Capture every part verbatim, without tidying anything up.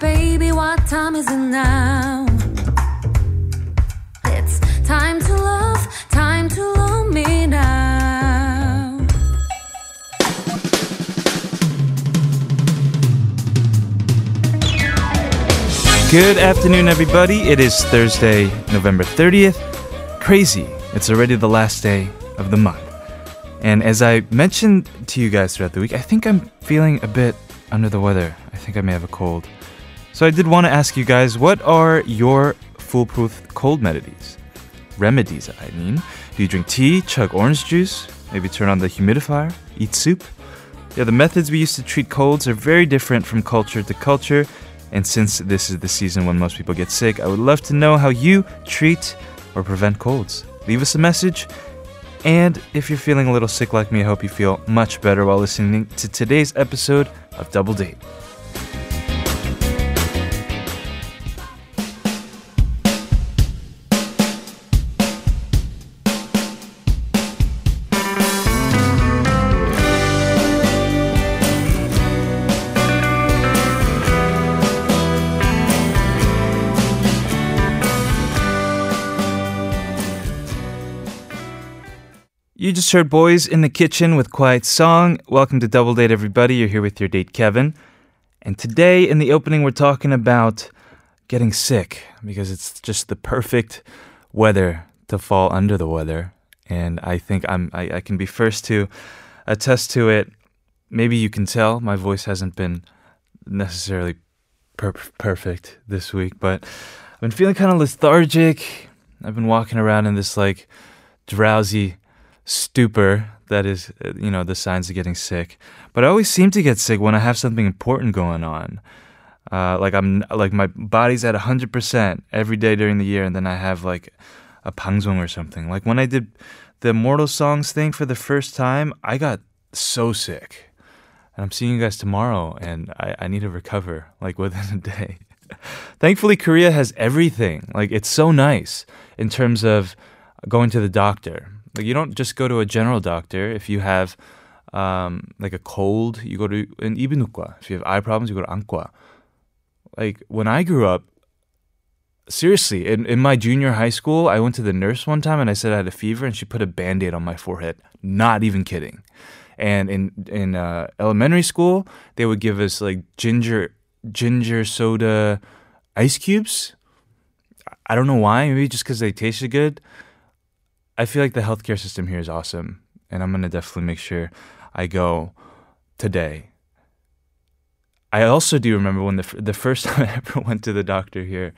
Baby, what time is it now? It's time to love, time to love me now. Good afternoon, everybody. It is Thursday, November thirtieth. Crazy. It's already the last day of the month. And as I mentioned to you guys throughout the week, I think I'm feeling a bit under the weather. I think I may have a cold. So I did want to ask you guys, what are your foolproof cold remedies? Remedies, I mean. Do you drink tea, chug orange juice, maybe turn on the humidifier, eat soup? Yeah, the methods we use to treat colds are very different from culture to culture. And since this is the season when most people get sick, I would love to know how you treat or prevent colds. Leave us a message. And if you're feeling a little sick like me, I hope you feel much better while listening to today's episode of Double Date. You just heard Boys in the Kitchen with Quiet Song. Welcome to Double Date, everybody. You're here with your date, Kevin. And today, in the opening, we're talking about getting sick because it's just the perfect weather to fall under the weather. And I think I'm, I, I can be first to attest to it. Maybe you can tell my voice hasn't been necessarily per- perfect this week, but I've been feeling kind of lethargic. I've been walking around in this, like, drowsy stupor that is, you know, the signs of getting sick. But I always seem to get sick when I have something important going on. Uh, like I'm like my body's at one hundred percent every day during the year, and then I have like a 방송 or something. Like when I did the Immortal Songs thing for the first time, I got so sick. And I'm seeing you guys tomorrow, and I, I need to recover like within a day. Thankfully, Korea has everything. Like it's so nice in terms of going to the doctor. Like you don't just go to a general doctor. If you have um, like a cold, you go to an 이비인후과. If you have eye problems, you go to 안과. Like when I grew up, seriously, in, in my junior high school, I went to the nurse one time and I said I had a fever and she put a Band-Aid on my forehead. Not even kidding. And in, in uh, elementary school, they would give us like ginger, ginger soda ice cubes. I don't know why, maybe just because they tasted good. I feel like the healthcare system here is awesome, and I'm going to definitely make sure I go today. I also do remember when the, f- the first time I ever went to the doctor here,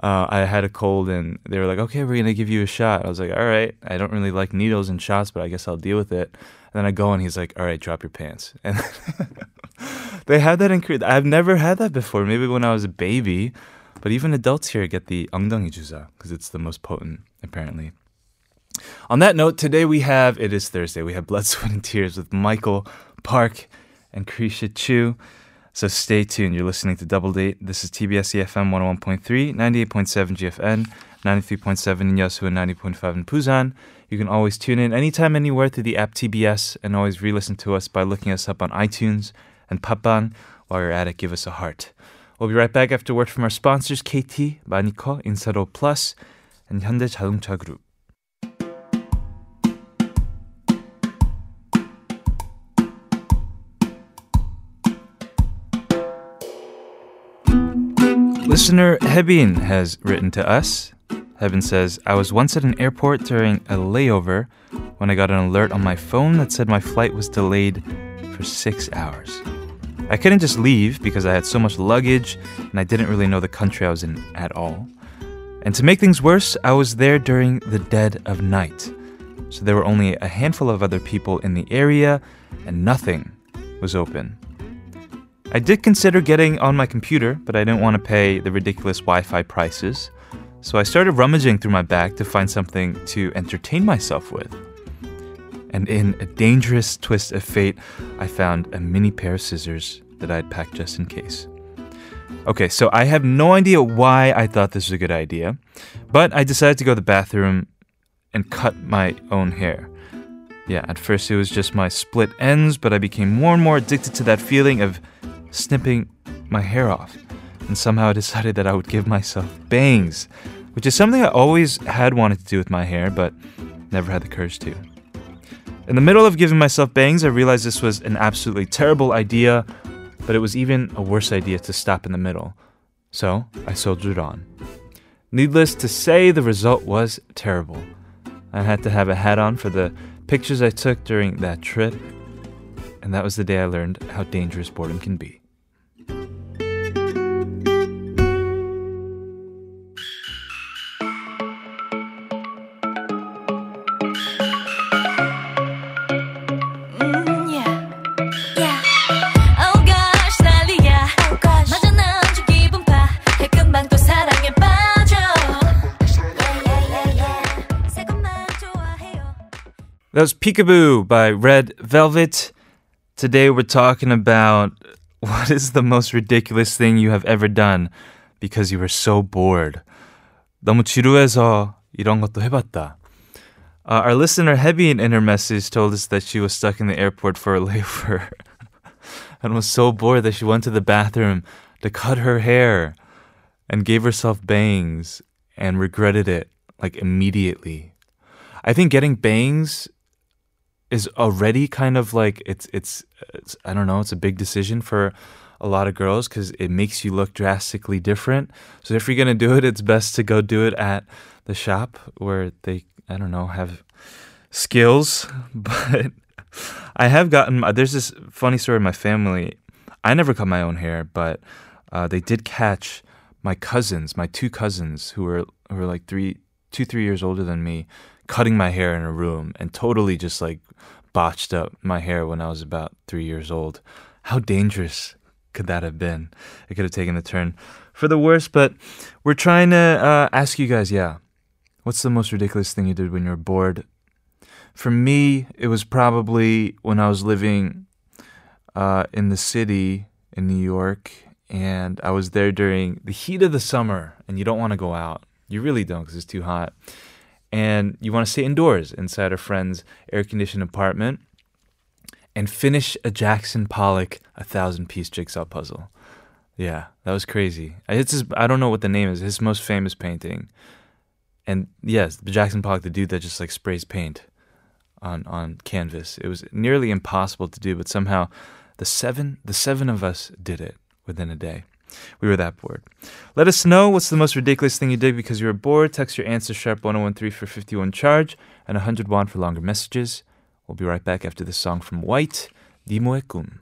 uh, I had a cold, and they were like, okay, we're going to give you a shot. I was like, all right, I don't really like needles and shots, but I guess I'll deal with it. And then I go, and he's like, all right, drop your pants. And they have that in Korea. I've never had that before, maybe when I was a baby, but even adults here get the 엉덩이 주사 because it's the most potent, apparently. On that note, today we have, it is Thursday, we have Blood, Sweat, and Tears with Michael Park and Kriesha Choo. So stay tuned. You're listening to Double Date. This is T B S E F M one oh one point three, ninety-eight point seven G F N, ninety-three point seven in Yeosu, and ninety point five in Busan. You can always tune in anytime, anywhere through the app T B S, and always re-listen to us by looking us up on iTunes and Papang. While you're at it, give us a heart. We'll be right back after word from our sponsors, K T, 많이 커, 인사로 플러스, and 현대 자동차 그룹. Listener Hebin has written to us. Hebin says, I was once at an airport during a layover when I got an alert on my phone that said my flight was delayed for six hours. I couldn't just leave because I had so much luggage and I didn't really know the country I was in at all. And to make things worse, I was there during the dead of night. So there were only a handful of other people in the area and nothing was open. I did consider getting on my computer, but I didn't want to pay the ridiculous Wi-Fi prices. So I started rummaging through my bag to find something to entertain myself with. And in a dangerous twist of fate, I found a mini pair of scissors that I had packed just in case. Okay, so I have no idea why I thought this was a good idea, but I decided to go to the bathroom and cut my own hair. Yeah, at first it was just my split ends, but I became more and more addicted to that feeling of snipping my hair off. and somehow decided that I would give myself bangs, which is something I always had wanted to do with my hair, but never had the courage to. In the middle of giving myself bangs, I realized this was an absolutely terrible idea, but it was even a worse idea to stop in the middle. So I soldiered on. Needless to say, the result was terrible. I had to have a hat on for the pictures I took during that trip, and that was the day I learned how dangerous boredom can be. That was Peekaboo by Red Velvet. Today we're talking about what is the most ridiculous thing you have ever done because you were so bored. 너무 지루해서 이런 것도 해봤다. Uh, our listener, Hebi, in her message told us that she was stuck in the airport for a layover and was so bored that she went to the bathroom to cut her hair and gave herself bangs and regretted it, like, immediately. I think getting bangs is already kind of like, it's, it's, it's, I don't know, it's a big decision for a lot of girls because it makes you look drastically different. So if you're going to do it, it's best to go do it at the shop where they, I don't know, have skills. But I have gotten, there's this funny story in my family. I never cut my own hair, but uh, they did catch my cousins, my two cousins who were, who were like three, two, three years older than me, cutting my hair in a room and totally just like botched up my hair when I was about three years old. How dangerous could that have been? It could have taken a turn for the worse, but we're trying to uh, ask you guys, yeah, what's the most ridiculous thing you did when you were bored? For me, it was probably when I was living uh, in the city in New York, and I was there during the heat of the summer, and you don't want to go out. You really don't because it's too hot. And you want to stay indoors inside a friend's air-conditioned apartment and finish a Jackson Pollock one thousand piece jigsaw puzzle. Yeah, that was crazy. It's his, I don't know what the name is. His most famous painting. And yes, Jackson Pollock, the dude that just like sprays paint on, on canvas. It was nearly impossible to do, but somehow the seven, the seven of us did it within a day. We were that bored. Let us know what's the most ridiculous thing you did because you were bored. Text your answer, sharp one oh one three for fifty-one charge and one hundred won for longer messages. We'll be right back after this song from White, Dimoe Kum.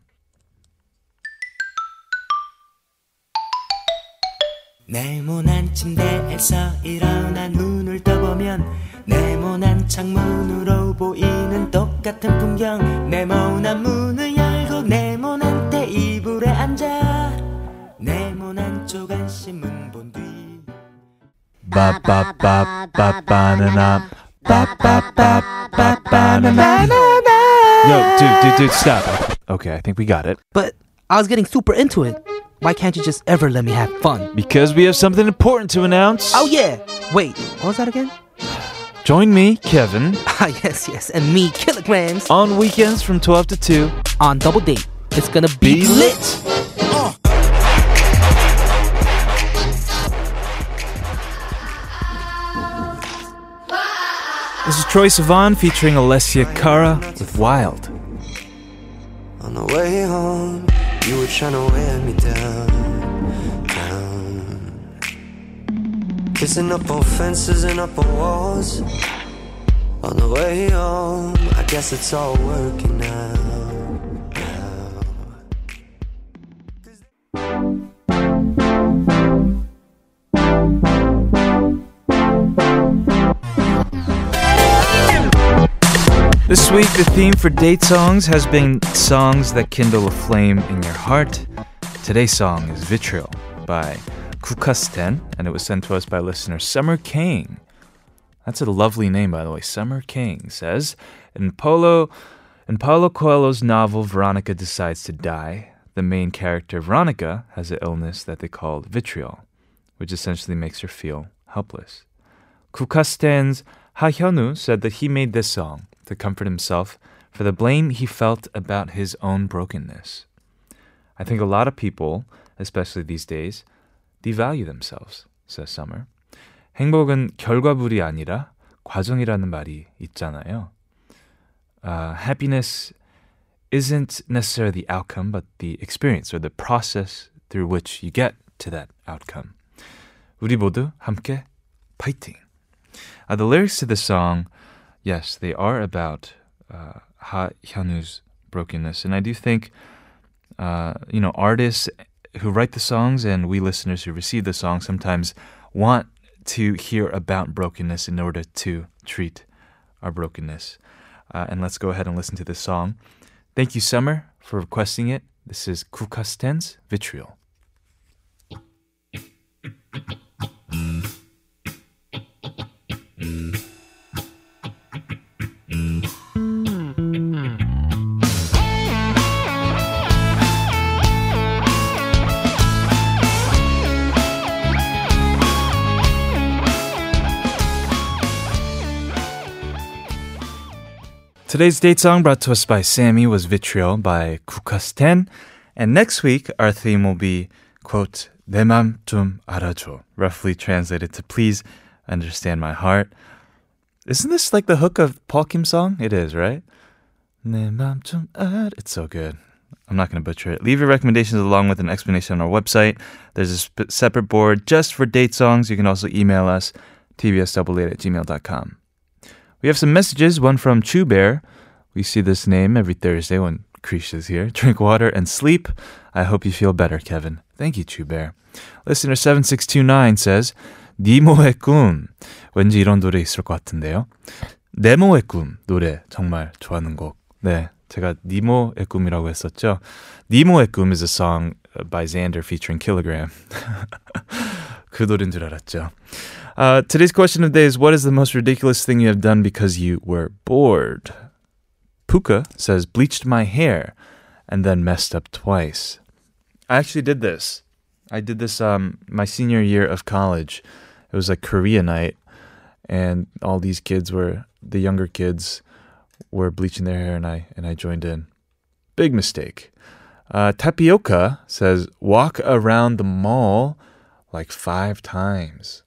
네모난 침대에서 일어나 눈을 떠보면 네모난 창문으로 보이는 똑같은 풍경 네모난 문을 열고 네모난 테이블에 앉아 네모난 쪼간 신문 본 뒤 빠빠빠빠빠나나 빠빠빠빠빠나나 Yo, dude, dude, dude, stop. Okay, I think we got it. But I was getting super into it. Why can't you just ever let me have fun? Because we have something important to announce. Oh, yeah. Wait, what was that again? Join me, Kevin. Ah, yes, yes, and me, Kilograms. On weekends from twelve to two. On Double Date. It's gonna be, be lit. lit. This is Troye Sivan featuring Alessia Cara with Wild. On the way home, you were trying to wear me down, down. Kissing up on fences and up on walls. On the way home, I guess it's all working out, now. This week, the theme for date songs has been songs that kindle a flame in your heart. Today's song is Vitriol by Guckkasten, and it was sent to us by listener Summer King. That's a lovely name, by the way. Summer King says, in Paulo, in Paulo Coelho's novel Veronica Decides to Die, the main character Veronica has an illness that they call vitriol, which essentially makes her feel helpless. Guckkasten's Ha Hyunwoo said that he made this song to comfort himself for the blame he felt about his own brokenness. I think a lot of people, especially these days, devalue themselves, says Summer. 행복은 결과물이 아니라 과정이라는 말이 있잖아요. Uh, happiness isn't necessarily the outcome, but the experience or the process through which you get to that outcome. 우리 모두 함께 파이팅. Uh, the lyrics to the song, yes, they are about uh, Ha Hyunwoo's brokenness. And I do think, uh, you know, artists who write the songs and we listeners who receive the song sometimes want to hear about brokenness in order to treat our brokenness. Uh, and let's go ahead and listen to this song. Thank you, Summer, for requesting it. This is Guckkasten's Vitriol. Today's date song brought to us by Sammy was Vitriol by Guckkasten. And next week, our theme will be, quote, 내 맘 좀 알아줘, roughly translated to please understand my heart. Isn't this like the hook of Paul Kim's song? It is, right? 내 맘 좀 알아줘. It's so good. I'm not going to butcher it. Leave your recommendations along with an explanation on our website. There's a sp- separate board just for date songs. You can also email us, t b s double date at gmail dot com. We have some messages, one from Chew Bear. We see this name every Thursday when Krish is here. Drink water and sleep. I hope you feel better, Kevin. Thank you, Chew Bear. Listener seven six two nine says, 니모의 꿈. 왠지 이런 노래 있을 것 같은데요. 네모의 꿈 노래 정말 좋아하는 곡. 네, 제가 니모의 꿈이라고 했었죠. 니모의 꿈 is a song by Xander featuring Kilogram. 그 노래인 줄 알았죠. Uh, today's question of the day is, what is the most ridiculous thing you have done because you were bored? Puka says, bleached my hair and then messed up twice. I actually did this. I did this um, my senior year of college. It was like Korea night, and all these kids were, the younger kids were bleaching their hair, and I, and I joined in. Big mistake. Uh, Tapioca says, walk around the mall like five times.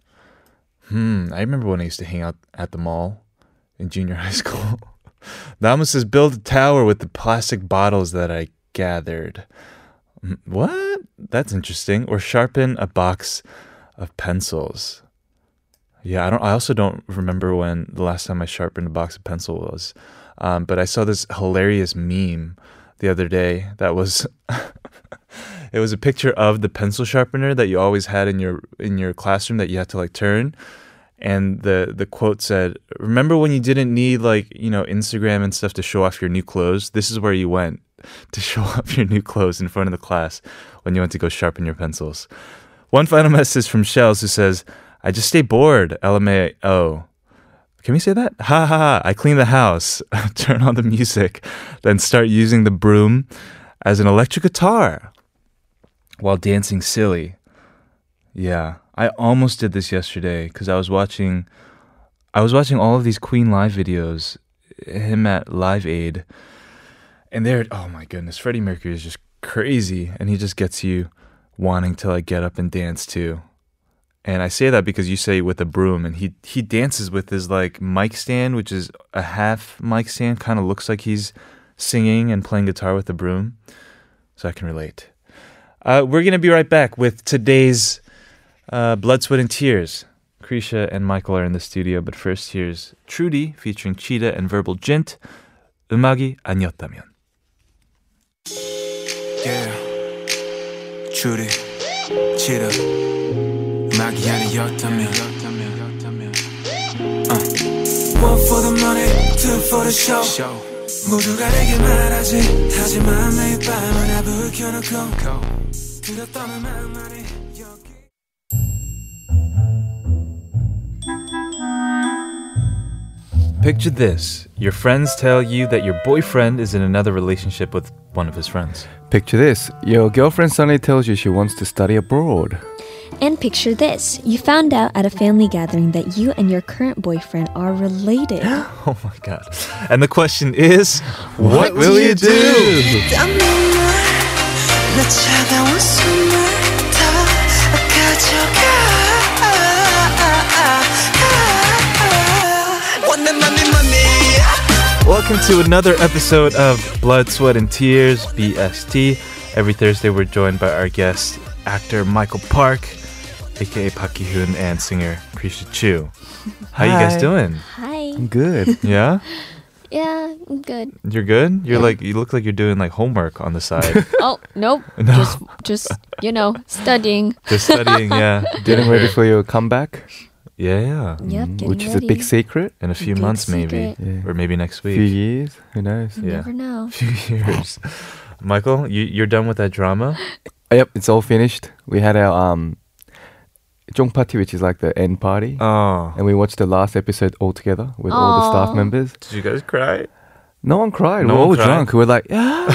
Hmm, I remember when I used to hang out at the mall in junior high school. Namus says, build a tower with the plastic bottles that I gathered. What? That's interesting. Or sharpen a box of pencils. Yeah, I don't. I also don't remember when the last time I sharpened a box of pencils was. Um, but I saw this hilarious meme the other day that was... It was a picture of the pencil sharpener that you always had in your in your classroom that you had to like turn, and the the quote said, "Remember when you didn't need like you know Instagram and stuff to show off your new clothes? This is where you went to show off your new clothes in front of the class when you went to go sharpen your pencils." One final message from Shells who says, "I just stay bored. L M A O." Can we say that? Ha ha ha! I clean the house, turn on the music, then start using the broom as an electric guitar while dancing silly. Yeah, I almost did this yesterday because I was watching I was watching all of these Queen live videos, him at Live Aid, and they're, oh my goodness, Freddie Mercury is just crazy, and he just gets you wanting to like get up and dance too. And I say that because you say with a broom, and he he dances with his like mic stand, which is a half mic stand, kind of looks like he's singing and playing guitar with a broom, so I can relate. Uh, we're going to be right back with today's uh, Blood, Sweat, and Tears. Kriesha and Michael are in the studio, but first here's Trudy featuring Cheetah and Verbal Gent. 음악이 아니었다면. Yeah, Trudy, Cheetah, 음악이 아니었다면. Uh. One for the money, two for the show. 모두가 내게 말하지, 하지만 매일 밤은 앞을 켜놓고. Picture this. Your friends tell you that your boyfriend is in another relationship with one of his friends. Picture this. Your girlfriend suddenly tells you she wants to study abroad. And picture this. You found out at a family gathering that you and your current boyfriend are related. Oh my god. And the question is, what, what will you, you do? do? 나 차가운 숨을 타 Welcome to another episode of Blood, Sweat, and Tears, B S T. Every Thursday, we're joined by our guest, actor Michael Park, aka Park Ki-hoon, and singer Kriesha Choo. How Hi. You guys doing? Hi. I'm good. Yeah? Yeah, I'm good. You're good? You're yeah. like, you look like you're doing like homework on the side. Oh, nope. No. Just, just you know, studying. Just studying, yeah. Getting ready for your comeback. Yeah, yeah. Yep, mm. Which is ready. A big secret. In a few a months, maybe. Yeah. Or maybe next week. A few years. Who knows? You yeah. never know. A few years. Michael, you, you're done with that drama? Oh, yep, it's all finished. We had our um, Jong party, which is like the end party. Oh. And we watched the last episode all together with oh. all the staff members. Did you guys cry? No one cried. No we were all cried. drunk. We were like, yeah.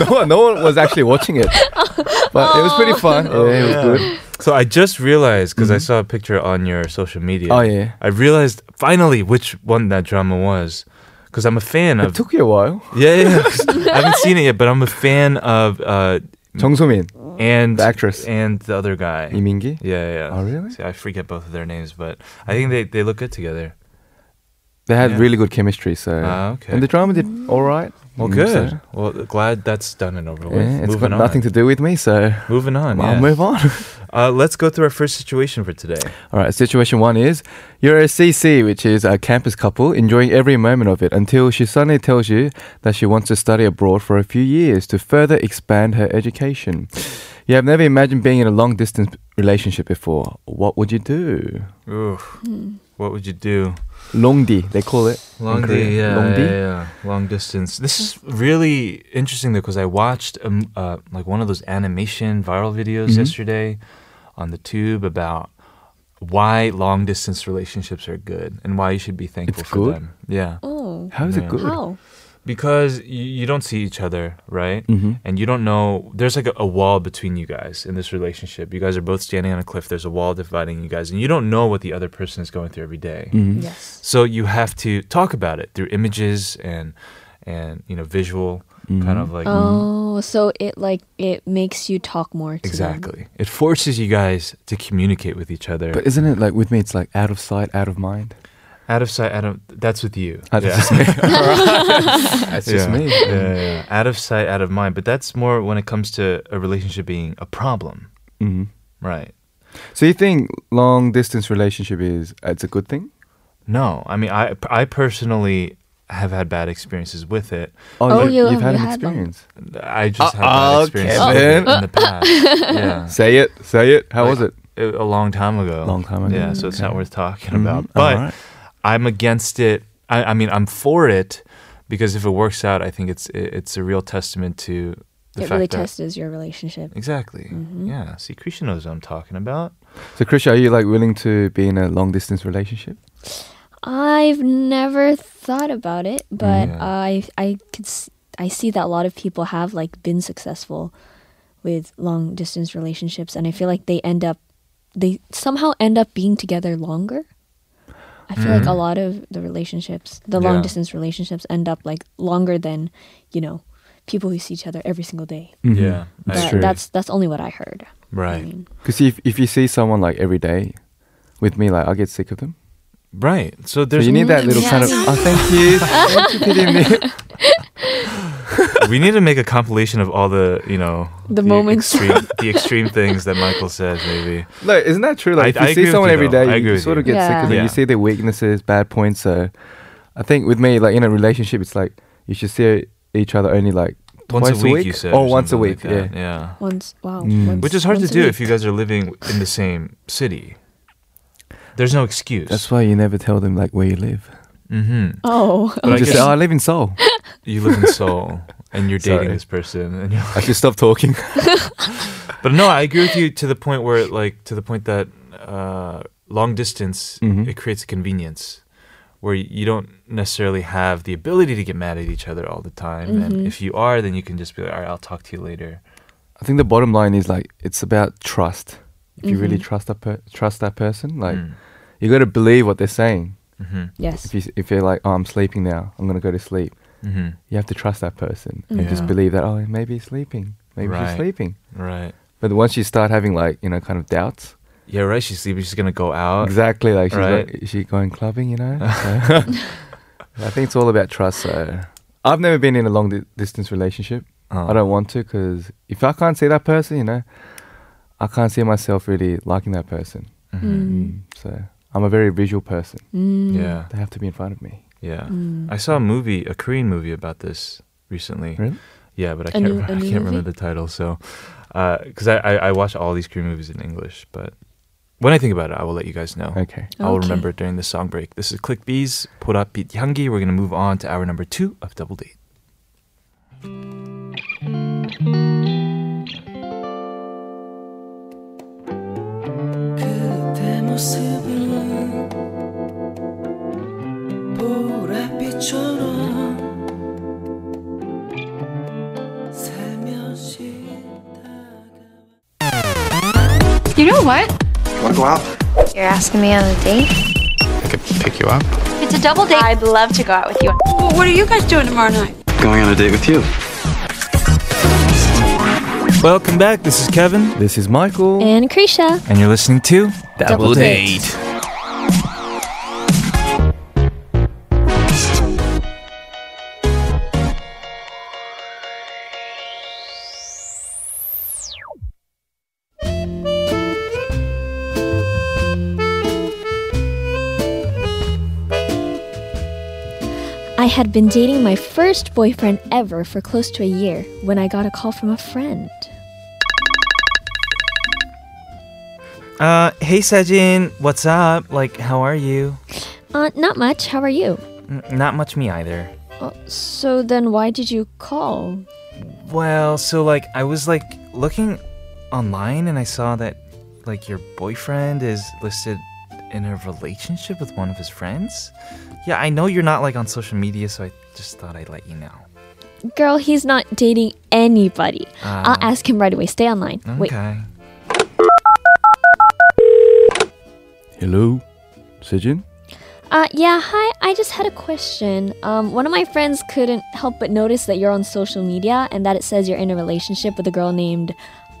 no, one, no one was actually watching it. But oh. it was pretty fun. Oh, yeah, it was yeah. good. So I just realized, because mm-hmm. I saw a picture on your social media. Oh, yeah. I realized finally which one that drama was. Because I'm a fan of... It took you a while. Yeah, yeah. I haven't seen it yet, but I'm a fan of... Uh, Jung So-min. And... The actress. And the other guy. Lee Min-gi? Yeah, yeah. Oh, really? See, I forget both of their names, but I think they, they look good together. They had yeah. really good chemistry, so... Ah, okay. And the drama did all right. Well, good. So. Well, glad that's done and over with. Yeah, it's moving got nothing on. To do with me, so... Moving on, I'll yeah. move on. Uh, let's go through our first situation for today. All right, situation one is, you're a C C, which is a campus couple, enjoying every moment of it until she suddenly tells you that she wants to study abroad for a few years to further expand her education. You have never imagined being in a long-distance relationship before. What would you do? Oof. Mm. What would you do? Longdi, they call it. Longdi, yeah, long yeah, yeah, long distance. This is really interesting though, because I watched um, uh, like one of those animation viral videos mm-hmm. yesterday on the tube about why long distance relationships are good and why you should be thankful it's for good? Them. Yeah. Oh, how is yeah. it good? How? Because you, you don't see each other, right? Mm-hmm. And you don't know. There's like a, a wall between you guys in this relationship. You guys are both standing on a cliff. There's a wall dividing you guys. And you don't know what the other person is going through every day. Mm-hmm. Yes. So you have to talk about it through images and, and you know, visual mm-hmm. kind of like. Oh, mm. so it like it makes you talk more to Exactly. them. It forces you guys to communicate with each other. But isn't it like with me, it's like out of sight, out of mind? Out of sight, out of... That's with you. That's yeah. just me. That's just yeah. me. Yeah, yeah, yeah. Out of sight, out of mind. But that's more when it comes to a relationship being a problem. Mm-hmm. Right. So you think long-distance relationship is it's a good thing? No. I mean, I I personally have had bad experiences with it. Oh, oh you, you've had you an had experience? Long. I just uh, had bad okay, experiences with it in the past. yeah. Say it. Say it. How like, was it? A long time ago. long time ago. Yeah, mm-hmm. so it's okay. not worth talking mm-hmm. about. But... All right. I'm against it. I, I mean, I'm for it because if it works out, I think it's it, it's a real testament to the it fact really that... It really tests your relationship. Exactly. Mm-hmm. Yeah. See, Kriesha knows what I'm talking about. So, Kriesha, are you, like, willing to be in a long-distance relationship? I've never thought about it, but yeah. I I could I see that a lot of people have, like, been successful with long-distance relationships, and I feel like they end up... They somehow end up being together longer. I feel mm-hmm. like a lot of the relationships, the yeah. long-distance relationships end up like longer than, you know, people who see each other every single day. Mm-hmm. Yeah, that's but true. That's, that's only what I heard. Right. Because I mean, if, if you see someone like every day with me, like I'll get sick of them. Right. So there's... So you need that little yeah. kind of, oh, thank you. Thank you for kidding me. We need to make a compilation of all the, you know... The, the moments. Extreme, the extreme things that Michael says, maybe. Look, isn't that true? Like, I, if you I see someone you every though. day, you sort you. of get yeah. sick of them. Yeah. You see their weaknesses, bad points. So I think with me, like in a relationship, it's like you should see each other only like Once twice a week, a week, you said. Oh, once a week, like yeah. yeah. Once, wow. Mm. Once, Which is hard to do if you guys are living in the same city. There's no excuse. That's why you never tell them like where you live. Mm-hmm. Oh, okay. You just say, oh, I live in Seoul. You live in Seoul, and you're dating Sorry. this person. And you're like, I should stop talking. But no, I agree with you to the point where, like, to the point that uh, long distance mm-hmm. it creates a convenience where you don't necessarily have the ability to get mad at each other all the time. Mm-hmm. And if you are, then you can just be like, all right, I'll talk to you later. I think the bottom line is like it's about trust. If you mm-hmm. really trust that per- trust that person, like mm. you got to believe what they're saying. Mm-hmm. Yes. If you if you're like, oh, I'm sleeping now, I'm gonna go to sleep. Mm-hmm. You have to trust that person mm-hmm. and yeah. just believe that. Oh, maybe he's sleeping. Maybe right. she's sleeping. Right. But once you start having like you know kind of doubts, yeah, right, she's sleeping, she's gonna go out. Exactly, like she's right? like, is she going clubbing, you know? So, I think it's all about trust. So I've never been in a long di- distance relationship. Oh. I don't want to, because if I can't see that person, you know, I can't see myself really liking that person. Mm-hmm. Mm. So I'm a very visual person. Mm. Yeah, they have to be in front of me. Yeah, mm. I saw a movie, a Korean movie about this recently. Really? Yeah, but I can't, new, remember, I can't remember the title. So, because uh, I, I I watch all these Korean movies in English, but when I think about it, I will let you guys know. Okay. I will okay. remember it during the song break. This is Click B's 보랏빛 향기. We're gonna move on to hour number two of Double Date. 그대 모습은 보랏빛처럼 살며시 다가와. You know what? You wanna go out? You're asking me on a date? I could pick you up. It's a double date. I'd love to go out with you. Well, what are you guys doing tomorrow night? Going on a date with you. Welcome back. This is Kevin. This is Michael. And Kriesha. And you're listening to Double, Double Date. Date. I had been dating my first boyfriend ever for close to a year when I got a call from a friend. Uh, hey Sejin, what's up? Like, how are you? Uh, not much. How are you? N- not much me either. Uh, so then why did you call? Well, so like, I was like looking online and I saw that like your boyfriend is listed in a relationship with one of his friends. Yeah, I know you're not like on social media, so I just thought I'd let you know. Girl, he's not dating anybody. Uh, I'll ask him right away. Stay online. Okay. Wait. Hello, Sejin? Uh, yeah, hi. I just had a question. Um, one of my friends couldn't help but notice that you're on social media and that it says you're in a relationship with a girl named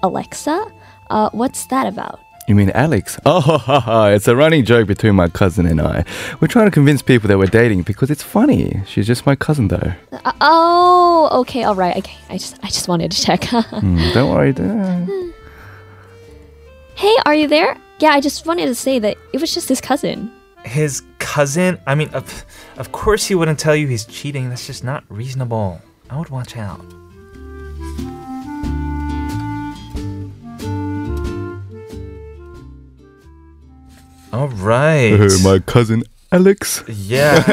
Alexa. Uh, what's that about? You mean Alex? Oh, ha, ha, ha. It's a running joke between my cousin and I. We're trying to convince people that we're dating because it's funny. She's just my cousin, though. Uh, oh, okay, all right. Okay, I just, I just wanted to check. mm, don't worry, don't. Hey, are you there? Yeah, I just wanted to say that it was just his cousin. His cousin? I mean, of, of course he wouldn't tell you he's cheating. That's just not reasonable. I would watch out. All right. Uh, my cousin Alex. Yeah.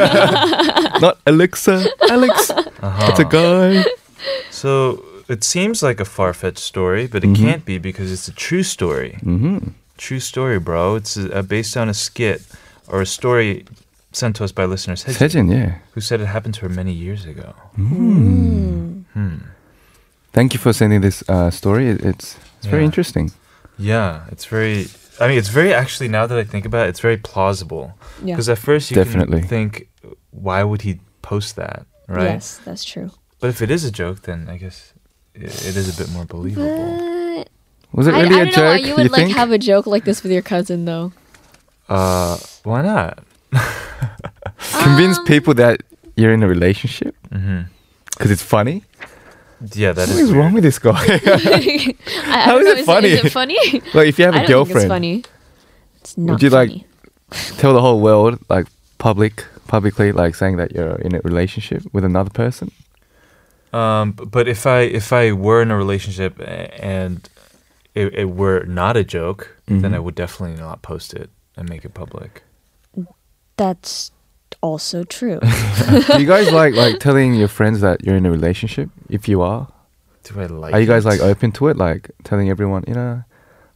Not Alexa. Alex. Uh-huh. That's a guy. So it seems like a far-fetched story, but it mm-hmm. can't be because it's a true story. Mm-hmm. True story, bro. It's uh, based on a skit or a story sent to us by listener Sejin. Sejin, yeah. Who said it happened to her many years ago. Mm. Hmm. Thank you for sending this uh, story. It, it's it's yeah. very interesting. Yeah, it's very... I mean, it's very, actually, now that I think about it, it's very plausible. Because yeah. at first you Definitely. can think, why would he post that, right? Yes, that's true. But if it is a joke, then I guess it, it is a bit more believable. But was it really I, I a joke? I don't know why you would you like think? have a joke like this with your cousin, though. Uh, why not? Convince um, people that you're in a relationship? Because mm-hmm. it's funny? Yeah, that what is. What is wrong with this guy? I, I How is know, it is funny? It, is it funny? Like, if you have a I don't girlfriend, think it's funny. It's not would you funny. Like tell the whole world, like public, publicly, like saying that you're in a relationship with another person? Um, but if I if I were in a relationship and it, it were not a joke, mm-hmm. then I would definitely not post it and make it public. That's. Also true. Do you guys like like telling your friends that you're in a relationship? If you are, do I like? Are you guys it? like open to it? Like telling everyone, you know,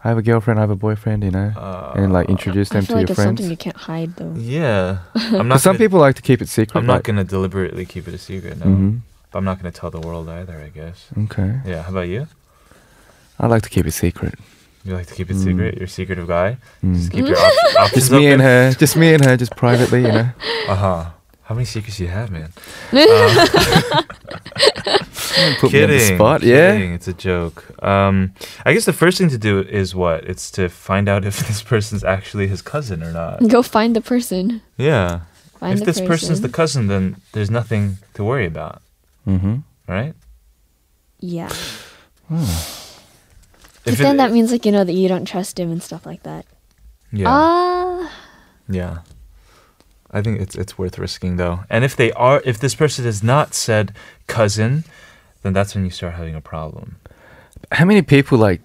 I have a girlfriend, I have a boyfriend, you know, uh, and like introduce I them feel to like your it's friends. Something you can't hide, though. Yeah, I'm not. Some gonna, people like to keep it secret. I'm not like, going to deliberately keep it a secret. No, mm-hmm. but I'm not going to tell the world either. I guess. Okay. Yeah. How about you? I like to keep it secret. You like to keep it mm. secret? You're a secretive guy? Mm. Just keep your op- options Just me open. and her. Just me and her. Just privately, you know? Uh-huh. How many secrets do you have, man? Um, Someone put kidding, me on the spot. Kidding. Yeah, it's a joke. Um, I guess the first thing to do is what? It's to find out if this person's actually his cousin or not. Go find the person. Yeah. Find if the this person. person's the cousin, then there's nothing to worry about. Mm-hmm. Right? Yeah. But then it, that means, like, you know, that you don't trust him and stuff like that. Yeah. Uh, yeah. I think it's it's worth risking, though. And if they are, if this person is not said cousin, then that's when you start having a problem. How many people like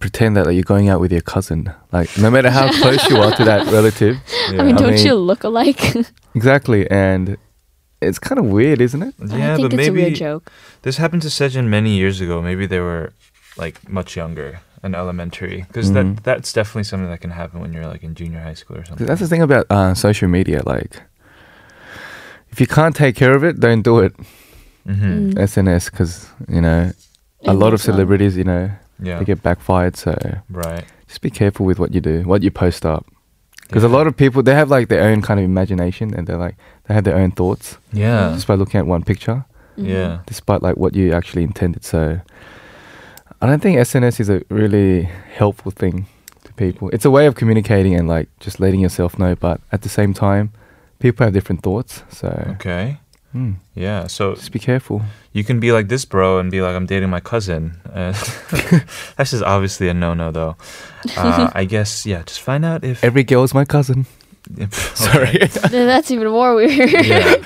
pretend that like, you're going out with your cousin? Like, no matter how close you are to that relative. Yeah. I mean, don't I mean, you look alike? Exactly, and it's kind of weird, isn't it? Yeah, I think but it's maybe a weird joke. This happened to Sejin many years ago. Maybe they were like much younger. An elementary, because mm-hmm. that that's definitely something that can happen when you're like in junior high school or something. That's the thing about uh, social media. Like, if you can't take care of it, don't do it. Mm-hmm. Mm. S N S, because you know, a it lot of celebrities, you know, yeah. they get backfired. So, right, just be careful with what you do, what you post up, because yeah. a lot of people they have like their own kind of imagination and they're like they have their own thoughts. Yeah, just by looking at one picture. Mm-hmm. Yeah, despite like what you actually intended. So. I don't think S N S is a really helpful thing to people. It's a way of communicating and like just letting yourself know, but at the same time, people have different thoughts. So okay, mm. yeah. So just be careful. You can be like this bro and be like, I'm dating my cousin. Uh, that's just obviously a no-no, though. Uh, I guess yeah. Just find out if every girl is my cousin. Sorry, that's even more weird. Yeah.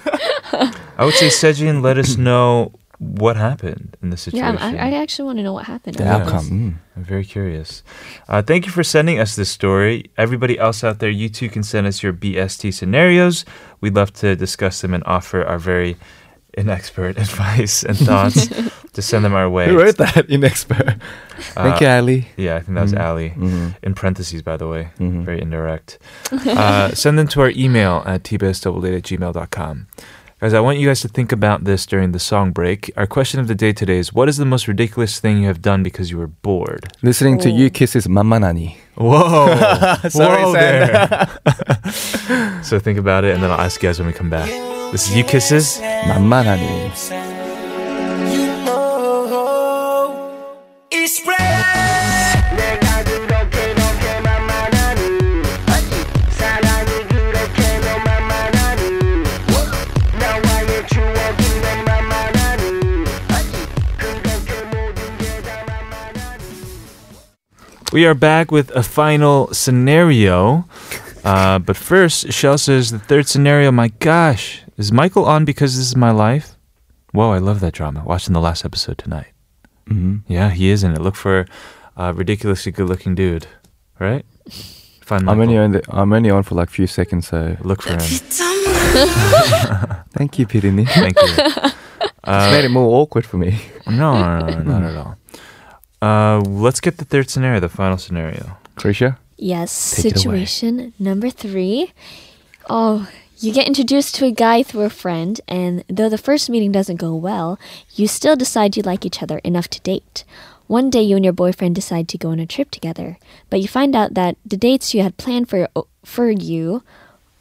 I would say Sejin, let us know. What happened in the situation? Yeah, I, I actually want to know what happened. The outcome. Mm. I'm very curious. Uh, thank you for sending us this story. Everybody else out there, you too can send us your B S T scenarios. We'd love to discuss them and offer our very inexpert advice and thoughts. Just send them our way. Who wrote that? Inexpert. Uh, thank you, Ali. Yeah, I think that was mm-hmm. Ali. Mm-hmm. In parentheses, by the way. Mm-hmm. Very indirect. Uh, send them to our email at t b s double date at gmail dot com. Guys, I want you guys to think about this during the song break. Our question of the day today is, what is the most ridiculous thing you have done because you were bored? Listening oh. to You Kiss's Mammanani. Whoa. Sorry, Whoa there. So think about it, and then I'll ask you guys when we come back. This is You Kiss's Mammanani. You know, it's We are back with a final scenario. Uh, but first, Shell says the third scenario, my gosh, is Michael on Because This Is My Life? Whoa, I love that drama. Watching the last episode tonight. Mm-hmm. Yeah, he is in it. Look for a ridiculously good-looking dude, right? Find I'm, only on the, I'm only on for like a few seconds, so look for him. Thank you, Pirini. Thank you. Uh, it's made it more awkward for me. No, no, no, not at all. Uh, let's get the third scenario, the final scenario. Kriesha? Yes, Take situation number three. Oh, you get introduced to a guy through a friend, and though the first meeting doesn't go well, you still decide you like each other enough to date. One day you and your boyfriend decide to go on a trip together, but you find out that the dates you had planned for, for you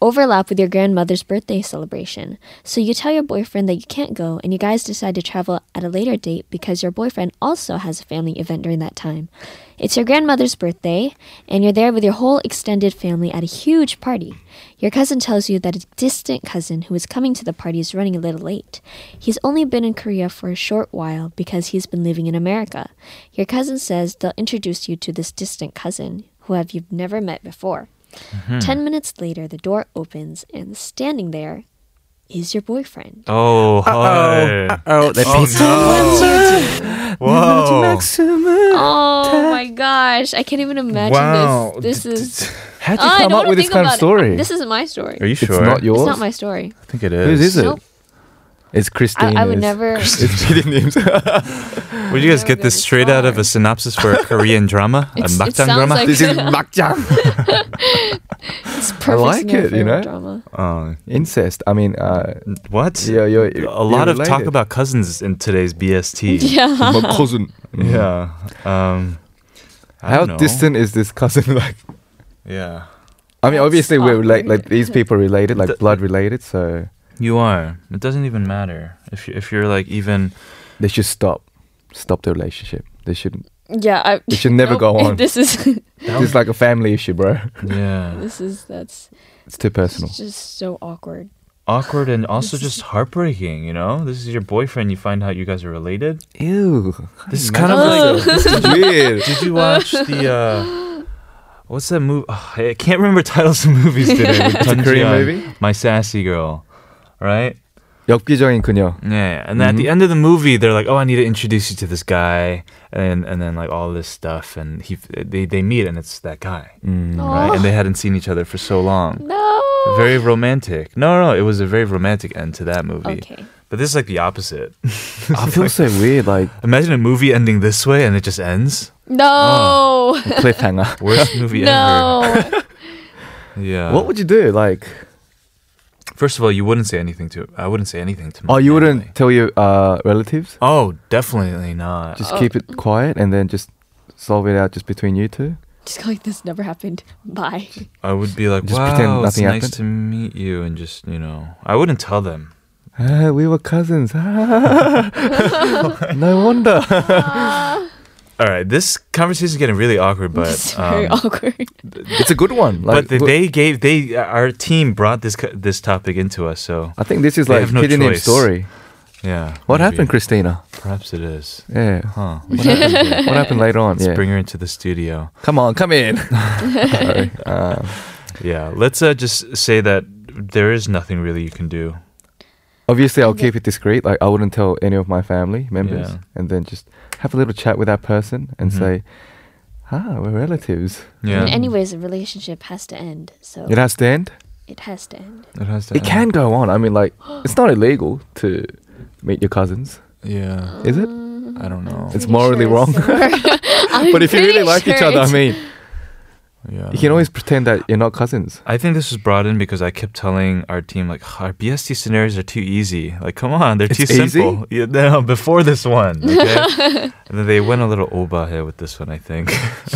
overlap with your grandmother's birthday celebration. So you tell your boyfriend that you can't go, and you guys decide to travel at a later date because your boyfriend also has a family event during that time. It's your grandmother's birthday, and you're there with your whole extended family at a huge party. Your cousin tells you that a distant cousin who is coming to the party is running a little late. He's only been in Korea for a short while because he's been living in America. Your cousin says they'll introduce you to this distant cousin who have you've never met before. Mm-hmm. Ten minutes later, the door opens, and standing there is your boyfriend. Oh, hi. Uh-oh. Uh-oh. That oh, no. Whoa. Oh, my gosh. I can't even imagine wow. this. This is... How'd you oh, come up with this kind of story? It. This is my story. Are you sure? It's not yours? It's not my story. I think it is. Whose is it? Nope. It's Christine. I, I would never... It's Peter names. Would you guys get this straight far. out of a synopsis for a Korean drama? It's, a makjang drama? Like this is makjang. It's perfect. I like it, you know? Drama. Uh, incest. I mean... Uh, what? You're, you're, you're, a lot of related. Talk about cousins in today's B S T. Yeah. My cousin. Yeah. Um, How know. distant is this cousin? Like? Yeah. I mean, That's obviously, we're rela- like these people are related, like the, blood related, so... You are. It doesn't even matter if you, if you're like even They should stop. Stop the relationship. They shouldn't. Yeah, I, it should never nope, go on. This is this is like a family issue, bro. Yeah, this is that's. It's too personal. It's just so awkward. Awkward and also just heartbreaking. You know, this is your boyfriend. You find out you guys are related. Ew, this is kind of like this is weird. Did you watch the uh, what's that movie? Oh, I can't remember titles of movies today. It's a Korean movie. My Sassy Girl, right? 엽기적인 그녀. Yeah, and mm-hmm. at the end of the movie, they're like, "Oh, I need to introduce you to this guy," and and then like all this stuff, and he they they meet, and it's that guy, mm. right? And they hadn't seen each other for so long. No, very romantic. No, no, it was a very romantic end to that movie. Okay, but this is like the opposite. I feel like, so weird. Like, imagine a movie ending this way, and it just ends. No, oh. cliffhanger. Worst movie no. ever. Yeah. What would you do? Like. First of all, you wouldn't say anything to. I wouldn't say anything to. Oh, my you wouldn't family. Tell your uh, relatives? Oh, definitely not. Just oh. keep it quiet and then just solve it out just between you two. Just like this never happened. Bye. I would be like, just wow, pretend nothing it's happened. Nice to meet you, and just you know, I wouldn't tell them. Ah, we were cousins. Ah. No wonder. Ah. All right, this conversation is getting really awkward, but it's very um, awkward. It's a good one. Like, but they gave they our team brought this this topic into us, so I think this is like a hidden no story. Yeah. What maybe. happened, Christina? Perhaps it is. Yeah. Huh. What happened, what happened later on? Let's yeah. bring her into the studio. Come on, come in. Sorry. Um, yeah. Let's uh, just say that there is nothing really you can do. Obviously, I'll keep it discreet. Like I wouldn't tell any of my family members, yeah. and then just have a little chat with that person and mm-hmm. say, "Ah, we're relatives." Yeah. I mean, anyways, a relationship has to end. So it has to end. It has to end. It has to. It end. can go on. I mean, like it's not illegal to meet your cousins. Yeah. Is it? Um, I don't know. It's morally sure wrong. But if you really sure like each other, I mean. Yeah. You can always pretend that you're not cousins. I think this was brought in because I kept telling our team, like, our B S T scenarios are too easy. Like, come on, they're it's too easy? simple. You know, before this one. Okay? And then they went a little oba here with this one, I think.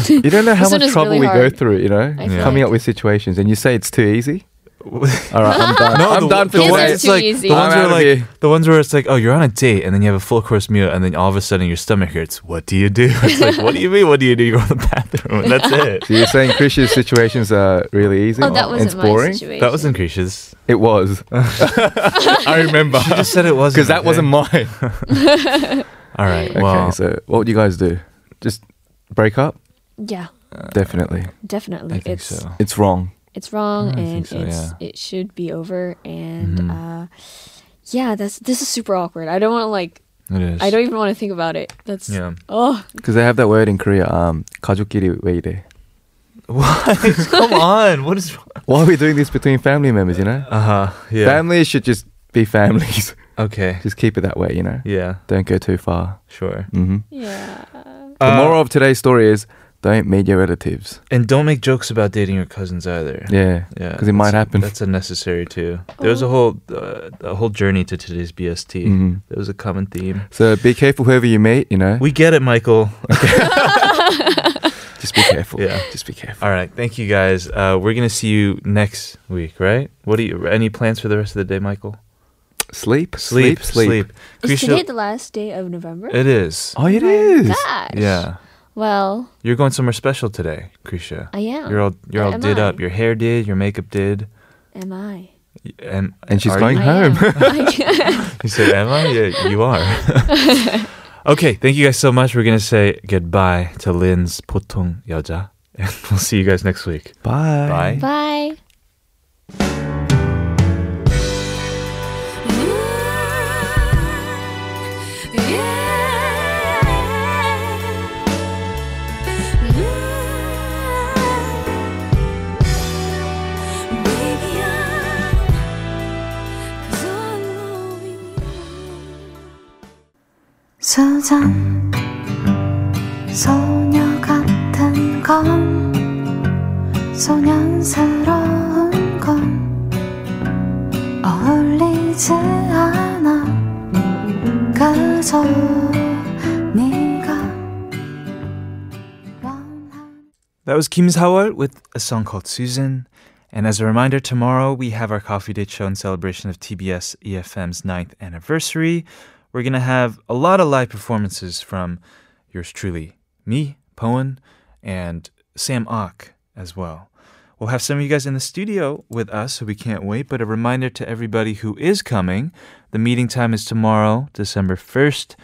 You don't know how much trouble really we go through, you know, yeah. coming up with situations. And you say it's too easy? All right, I'm done. No, I'm the, done for the ones, like, the, ones where, like, the ones where it's like, oh, you're on a date, and then you have a full course meal, and then all of a sudden your stomach hurts. What do you do? It's like, what do you mean? What do you do? You go to the bathroom. And that's it. So you're saying Kriesha's situations are really easy? Oh, that wasn't my boring? situation. That wasn't Kriesha's. It was. I remember. She just said it wasn't. Because that okay. wasn't mine. All right. Okay. Well. So what would you guys do? Just break up? Yeah. Uh, Definitely. Definitely. I think it's so. It's wrong. It's wrong, oh, and so, it's, yeah. it should be over. And mm-hmm. uh, yeah, that's this is super awkward. I don't want to like. It is. I don't even want to think about it. That's yeah. Oh, because they have that word in Korea. Um, 가족끼리 왜 이래? What? Come on! What is? Why are we doing this between family members? You know. Uh huh. Yeah. Families should just be families. Okay. Just keep it that way. You know. Yeah. Don't go too far. Sure. Mm-hmm. Yeah. The moral uh, of today's story is. Don't meet your relatives. And don't make jokes about dating your cousins either. Yeah, yeah, because it might happen. That's unnecessary too. Oh. There was a whole uh, a whole journey to today's B S T. Mm-hmm. There was a common theme. So be careful whoever you meet, you know. We get it, Michael. Okay. Just be careful. Yeah, just be careful. All right, thank you guys. Uh, we're going to see you next week, right? What do you? Any plans for the rest of the day, Michael? Sleep, sleep, sleep. sleep. Is Kriesha, today the last day of November? It is. Oh, it oh is. Gosh. Yeah. Well, you're going somewhere special today, Kriesha. I am. You're all you're all am did I? up. Your hair did. Your makeup did. Am I? And and she's going you? home. You said, "Am I?" Yeah, you are. Okay, thank you guys so much. We're gonna say goodbye to Lynn's 보통 여자, and we'll see you guys next week. Bye. Bye. Bye. 수잔 소녀 같은 건 소년스러운 건 어울리지 않아 그저 네가 원한 That was Kim Sawol with a song called Susan. And as a reminder, tomorrow we have our Coffee Date show in celebration of T B S E F M's ninth anniversary. we're going to have a lot of live performances from yours truly, me, Poen, and Sam Ok as well. We'll have some of you guys in the studio with us, so we can't wait. But a reminder to everybody who is coming, the meeting time is tomorrow, December first,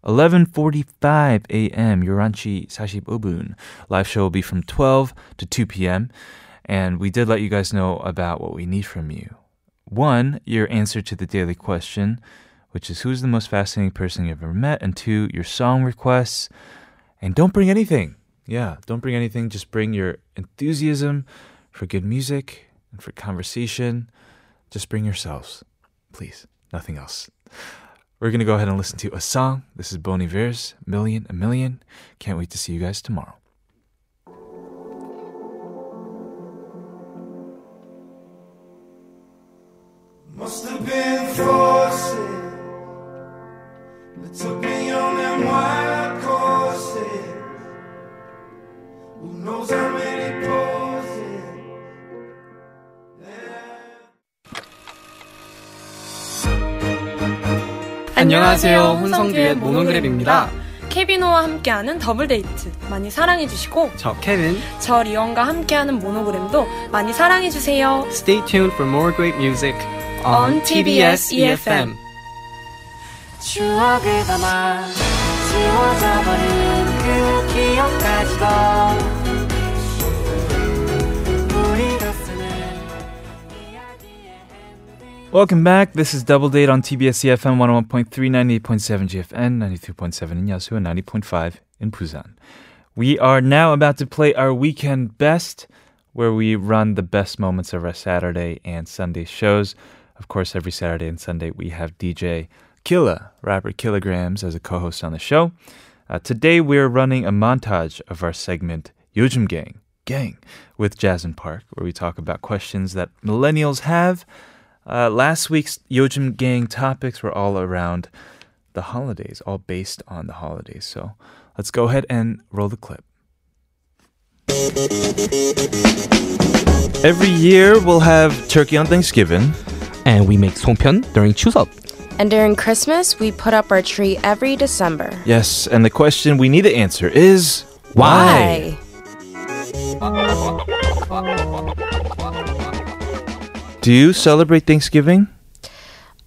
eleven forty-five a.m. 열한 시 사십오 분. Live show will be from twelve to two p.m. And we did let you guys know about what we need from you. One, your answer to the daily question, which is who's the most fascinating person you've ever met? And two, your song requests. And don't bring anything. Yeah, don't bring anything. Just bring your enthusiasm for good music and for conversation. Just bring yourselves, please. Nothing else. We're going to go ahead and listen to a song. This is Bon Iver's Million a Million. Can't wait to see you guys tomorrow. Must have been forces that took me on them wild courses. Who knows how many poses? Yeah. 안녕하세요, 혼성듀엣 모노그랩입니다. 케비노와 함께하는 더블데이트 많이 사랑해주시고, 저 케빈, 저 리언과 함께하는 모노그램도 많이 사랑해주세요. Stay tuned for more great music on 티비에스 이에프엠. 추억을 담아 지워져버린 그 기억까지도 우리가 쓰는 이야기의 엔딩. Welcome back. This is Double Date on 티비에스 이에프엠 one oh one point three, ninety-eight point seven 지에프엔, ninety-two point seven in Yasu, and ninety point five in Busan. We are now about to play our weekend best, where we run the best moments of our Saturday and Sunday shows. Of course, every Saturday and Sunday, we have D J Killa, rapper Kilograms, as a co-host on the show. Uh, today, we're running a montage of our segment, Yozm Gang, Gang, with Jasmine Park, where we talk about questions that millennials have. Uh, last week's Yozm Gang topics were all around the holidays, all based on the holidays. So let's go ahead and roll the clip. Every year we'll have turkey on Thanksgiving, and we make songpyeon during Chuseok. And during Christmas, we put up our tree every December. Yes, and the question we need to answer is why? Why? Do you celebrate Thanksgiving?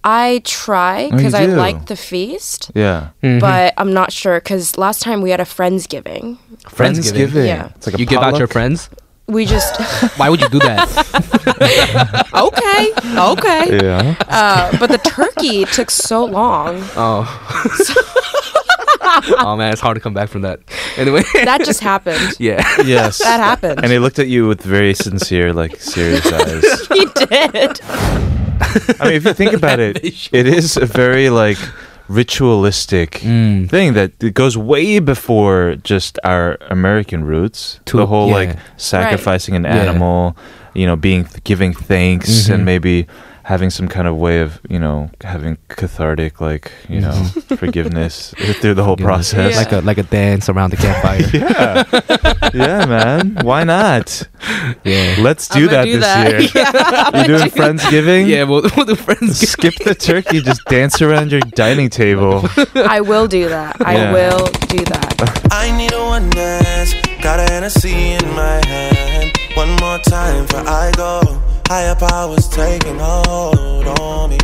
I try because oh, I like the feast. Yeah. Mm-hmm. But I'm not sure because last time we had a Friendsgiving. Friendsgiving? Yeah. It's like a you give out your friends? We just. Why would you do that? okay. Okay. Yeah. Uh, but the turkey took so long. Oh. So oh, man. It's hard to come back from that. Anyway. That just happened. Yeah. Yes. That happened. And he looked at you with very sincere, like, serious eyes. He did. I mean, if you think about it, it is a very, like, ritualistic mm. thing that it goes way before just our American roots. To, the whole, yeah. like, sacrificing right. an animal, yeah. you know, being giving thanks mm-hmm. and maybe having some kind of way of, you know, having cathartic, like, you know, forgiveness through the whole process. Yeah. Like a like a dance around the campfire. yeah. Yeah, man. Why not? Yeah. Let's do that do this that. year. Yeah, You're doing do Friendsgiving? Yeah, we'll, we'll do Friendsgiving. Skip the turkey. Just dance around your dining table. I will do that. I yeah. will do that. I need a one dance. Got a Hennessy in my hand. One more time for I go. Higher powers taking hold on me.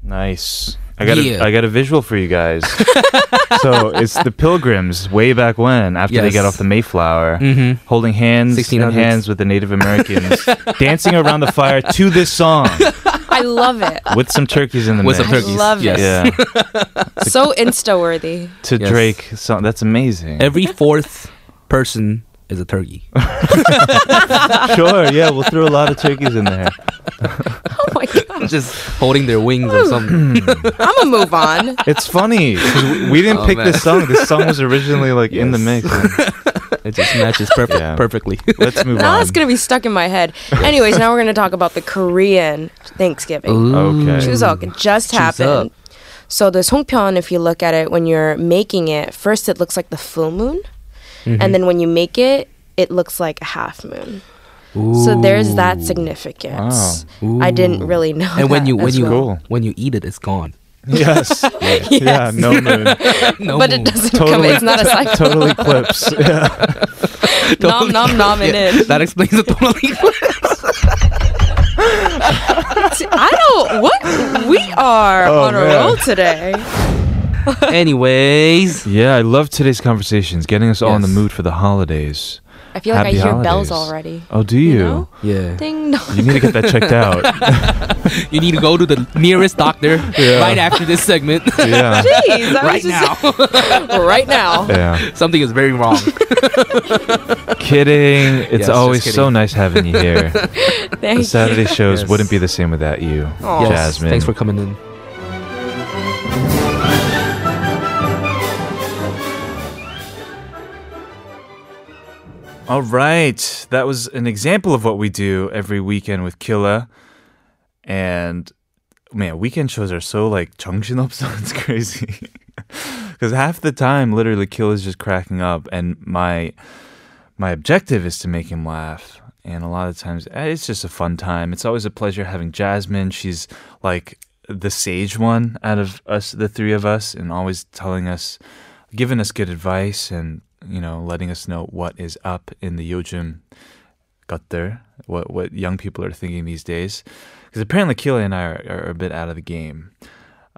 Nice. I got yeah. a, I got a visual for you guys. So it's the Pilgrims way back when, after yes. they got off the Mayflower, mm-hmm. holding hands and hands with the Native Americans, dancing around the fire to this song. I love it. With some turkeys in the with mix. With some turkeys. I love yes. it. Yeah. So Insta-worthy. To yes. Drake song. That's amazing. Every fourth person is a turkey. Sure, yeah, we'll throw a lot of turkeys in there. Oh my gosh. Just holding their wings or something. I'm gonna move on. It's funny. We didn't oh, pick man. this song. This song was originally like yes. in the mix. It just matches perfect, yeah. perfectly. Let's move now on. Now it's gonna be stuck in my head. Anyways, now we're gonna talk about the Korean Thanksgiving. Ooh. Okay. Chuseok just happened. Chuseok. So the songpyeon, if you look at it, when you're making it, first it looks like the full moon. Mm-hmm. And then when you make it, it looks like a half moon. Ooh. So there's that significance. Wow. I didn't really know. And that when you when you well. when you eat it, it's gone. Yes. yes. Yeah. No moon. no but moon. It doesn't totally, come. It's not a cycle. Total eclipse. Yeah. Nom nom nom in it. That explains the total eclipse. I don't. What we are oh, on a man. roll today. Anyways. Yeah, I love today's conversations. Getting us yes. all in the mood for the holidays. I feel Happy like I hear holidays. bells already. Oh, do you? you know? Yeah. Ding dong. You need to get that checked out. You need to go to the nearest doctor yeah. right after this segment. Yeah. Jeez, I right was just now. Right now. Yeah. Something is very wrong. Kidding. It's yes, always kidding. So nice having you here. Thank the Saturday you. shows yes. wouldn't be the same without you, Aww. Jasmine. Thanks for coming in. All right. That was an example of what we do every weekend with Killa. And man, weekend shows are so like 정신없어. It's crazy. Because half the time, literally, Killa's just cracking up. And my my objective is to make him laugh. And a lot of times, it's just a fun time. It's always a pleasure having Jasmine. She's like the sage one out of us, the three of us, and always telling us, giving us good advice and you know, letting us know what is up in the 요즘 것들, what what young people are thinking these days. Because apparently Killa and I are, are a bit out of the game.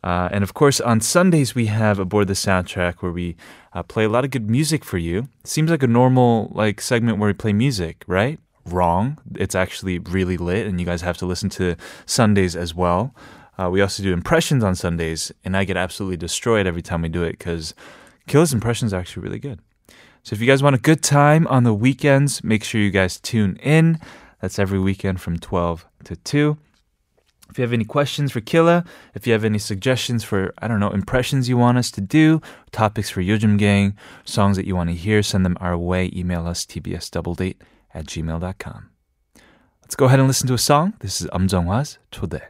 Uh, and of course, on Sundays, we have Aboard the Soundtrack where we uh, play a lot of good music for you. Seems like a normal like segment where we play music, right? Wrong. It's actually really lit, and you guys have to listen to Sundays as well. Uh, we also do impressions on Sundays, and I get absolutely destroyed every time we do it because Killa's impressions are actually really good. So if you guys want a good time on the weekends, make sure you guys tune in. That's every weekend from twelve to two. If you have any questions for Killa, if you have any suggestions for, I don't know, impressions you want us to do, topics for Yozm Gang, songs that you want to hear, send them our way. Email us, t b s double date at gmail dot com. Let's go ahead and listen to a song. This is Um Jung-hwa's Chodae.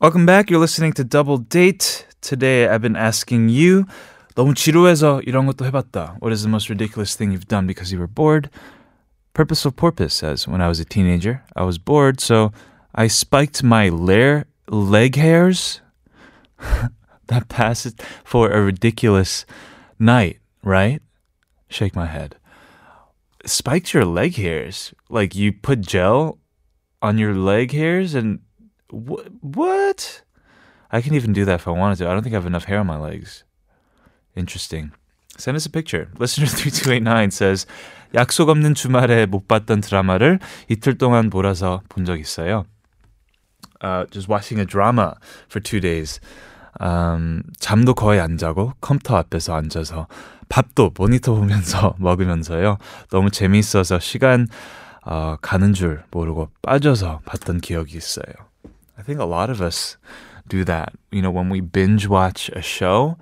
Welcome back. You're listening to Double Date. Today, I've been asking you, 너무 지루해서 이런 것도 해봤다. What is the most ridiculous thing you've done because you were bored? Purposeful Porpoise says, when I was a teenager, I was bored, so I spiked my lair- leg hairs. That passes for a ridiculous night, right? Shake my head. Spiked your leg hairs? Like you put gel on your leg hairs and what? I can even do that if I wanted to. I don't think I have enough hair on my legs. Interesting. Send us a picture. Listener three two eight nine says, 약속 없는 주말에 못 봤던 드라마를 이틀 동안 몰아서 본 적 있어요. Uh, just watching a drama for two days. Um, 잠도 거의 안 자고 컴퓨터 앞에서 앉아서 밥도 모니터 보면서 먹으면서요. 너무 재미있어서 시간 uh, 가는 줄 모르고 빠져서 봤던 기억이 있어요. I think a lot of us do that. You know, when we binge watch a show,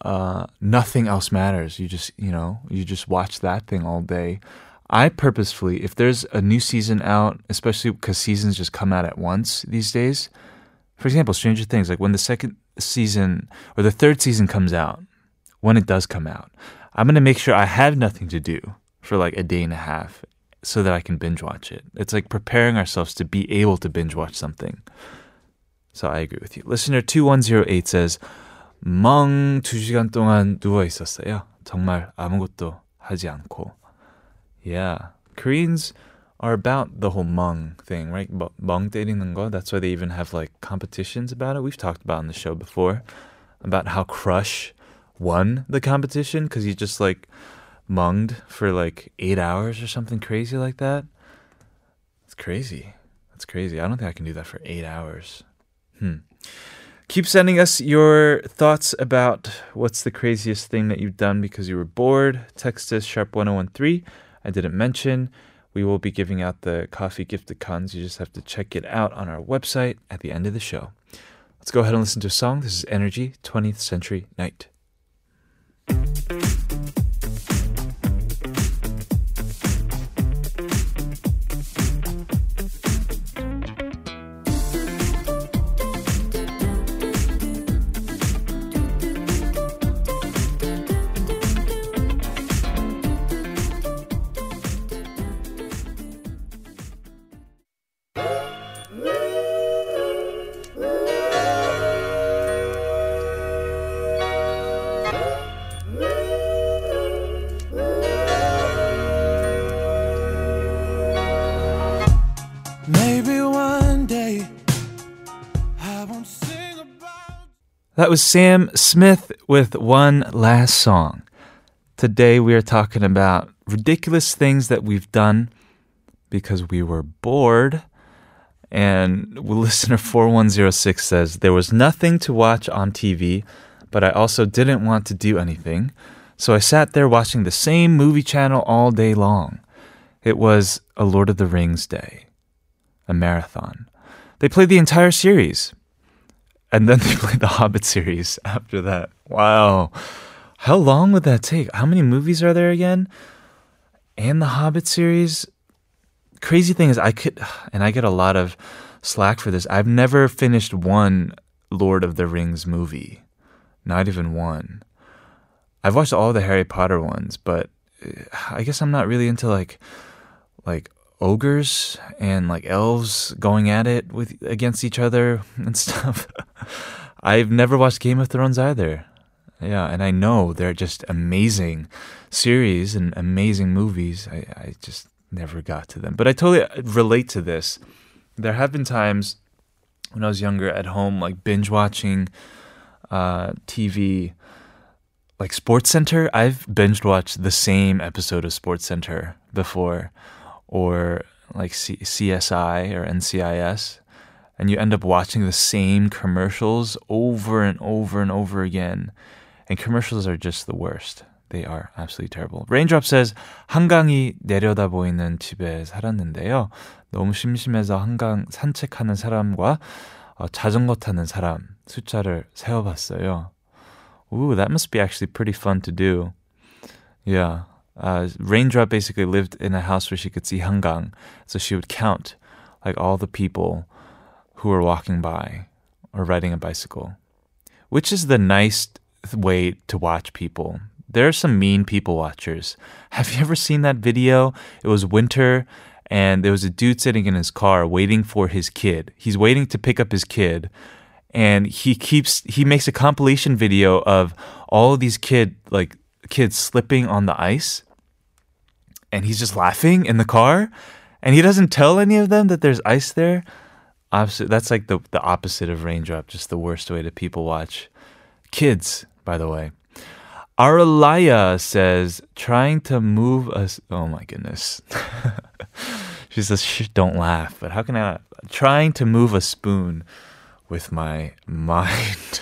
uh, nothing else matters. You just, you know, you just watch that thing all day. I purposefully, if there's a new season out, especially because seasons just come out at once these days. For example, Stranger Things, like when the second season or the third season comes out, when it does come out, I'm going to make sure I have nothing to do for like a day and a half. So that I can binge watch it. It's like preparing ourselves to be able to binge watch something. So I agree with you. Listener two one zero eight says, 멍 두 시간 동안 누워 있었어요. 정말 아무것도 하지 않고. Yeah. Koreans are about the whole 멍 thing, right? 멍 때리는 거. That's why they even have like competitions about it. We've talked about on the show before about how Crush won the competition because he just like munged for like eight hours or something crazy like that. It's crazy. That's crazy. I don't think I can do that for eight hours. Hmm. Keep sending us your thoughts about what's the craziest thing that you've done because you were bored. Text us sharp one oh one three. I didn't mention. We will be giving out the coffee gifticons. You just have to check it out on our website at the end of the show. Let's go ahead and listen to a song. This is Energy, twentieth Century Night. That was Sam Smith with One Last Song. Today we are talking about ridiculous things that we've done because we were bored. And listener four one zero six says, there was nothing to watch on T V, but I also didn't want to do anything. So I sat there watching the same movie channel all day long. It was a Lord of the Rings day, a marathon. They played the entire series. And then they played the Hobbit series after that. Wow. How long would that take? How many movies are there again? And the Hobbit series? Crazy thing is, I could, and I get a lot of slack for this, I've never finished one Lord of the Rings movie. Not even one. I've watched all the Harry Potter ones, but I guess I'm not really into like, like, ogres and like elves going at it with against each other and stuff. I've never watched Game of Thrones either. Yeah, and I know they're just amazing series and amazing movies. I, I just never got to them. But I totally relate to this. There have been times when I was younger at home, like binge watching uh, T V, like Sports Center. I've binge watched the same episode of Sports Center before. Or like C- CSI or N C I S, and you end up watching the same commercials over and over and over again. And commercials are just the worst. They are absolutely terrible. Raindrop says, 한강이 내려다 보이는 집에 살았는데요. 너무 심심해서 한강 산책하는 사람과 어, 자전거 타는 사람 숫자를 세어봤어요. Ooh, that must be actually pretty fun to do. Yeah. Uh, Raindrop basically lived in a house where she could see Hangang, so she would count like all the people who were walking by or riding a bicycle, which is the nice way to watch people. There are some mean people watchers. Have you ever seen that video? It was winter and there was a dude sitting in his car waiting for his kid. He's waiting to pick up his kid, and he keeps he makes a compilation video of all of these kid like kids slipping on the ice, and he's just laughing in the car, and he doesn't tell any of them that there's ice there. Obviously, that's like the, the opposite of Raindrop, just the worst way to people watch kids, by the way. Aralaya says, trying to move us. Oh my goodness. She says, shh, don't laugh. But how can I? Trying to move a spoon with my mind.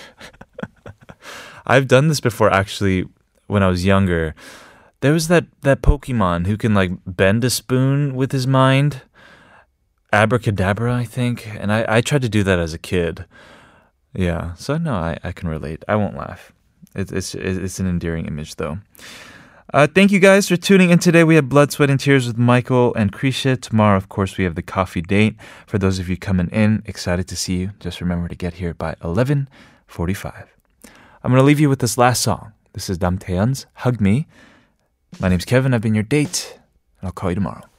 I've done this before, actually. When I was younger, there was that, that Pokemon who can like bend a spoon with his mind. Abracadabra, I think. And I, I tried to do that as a kid. Yeah. So no, I, I can relate. I won't laugh. It, it's, it's an endearing image though. Uh, thank you guys for tuning in today. We have Blood, Sweat, and Tears with Michael and Kriesha. Tomorrow, of course, we have the coffee date. For those of you coming in, excited to see you. Just remember to get here by eleven forty-five. I'm going to leave you with this last song. This is Nam Taeyeon's Hug Me. My name's Kevin. I've been your date, and I'll call you tomorrow.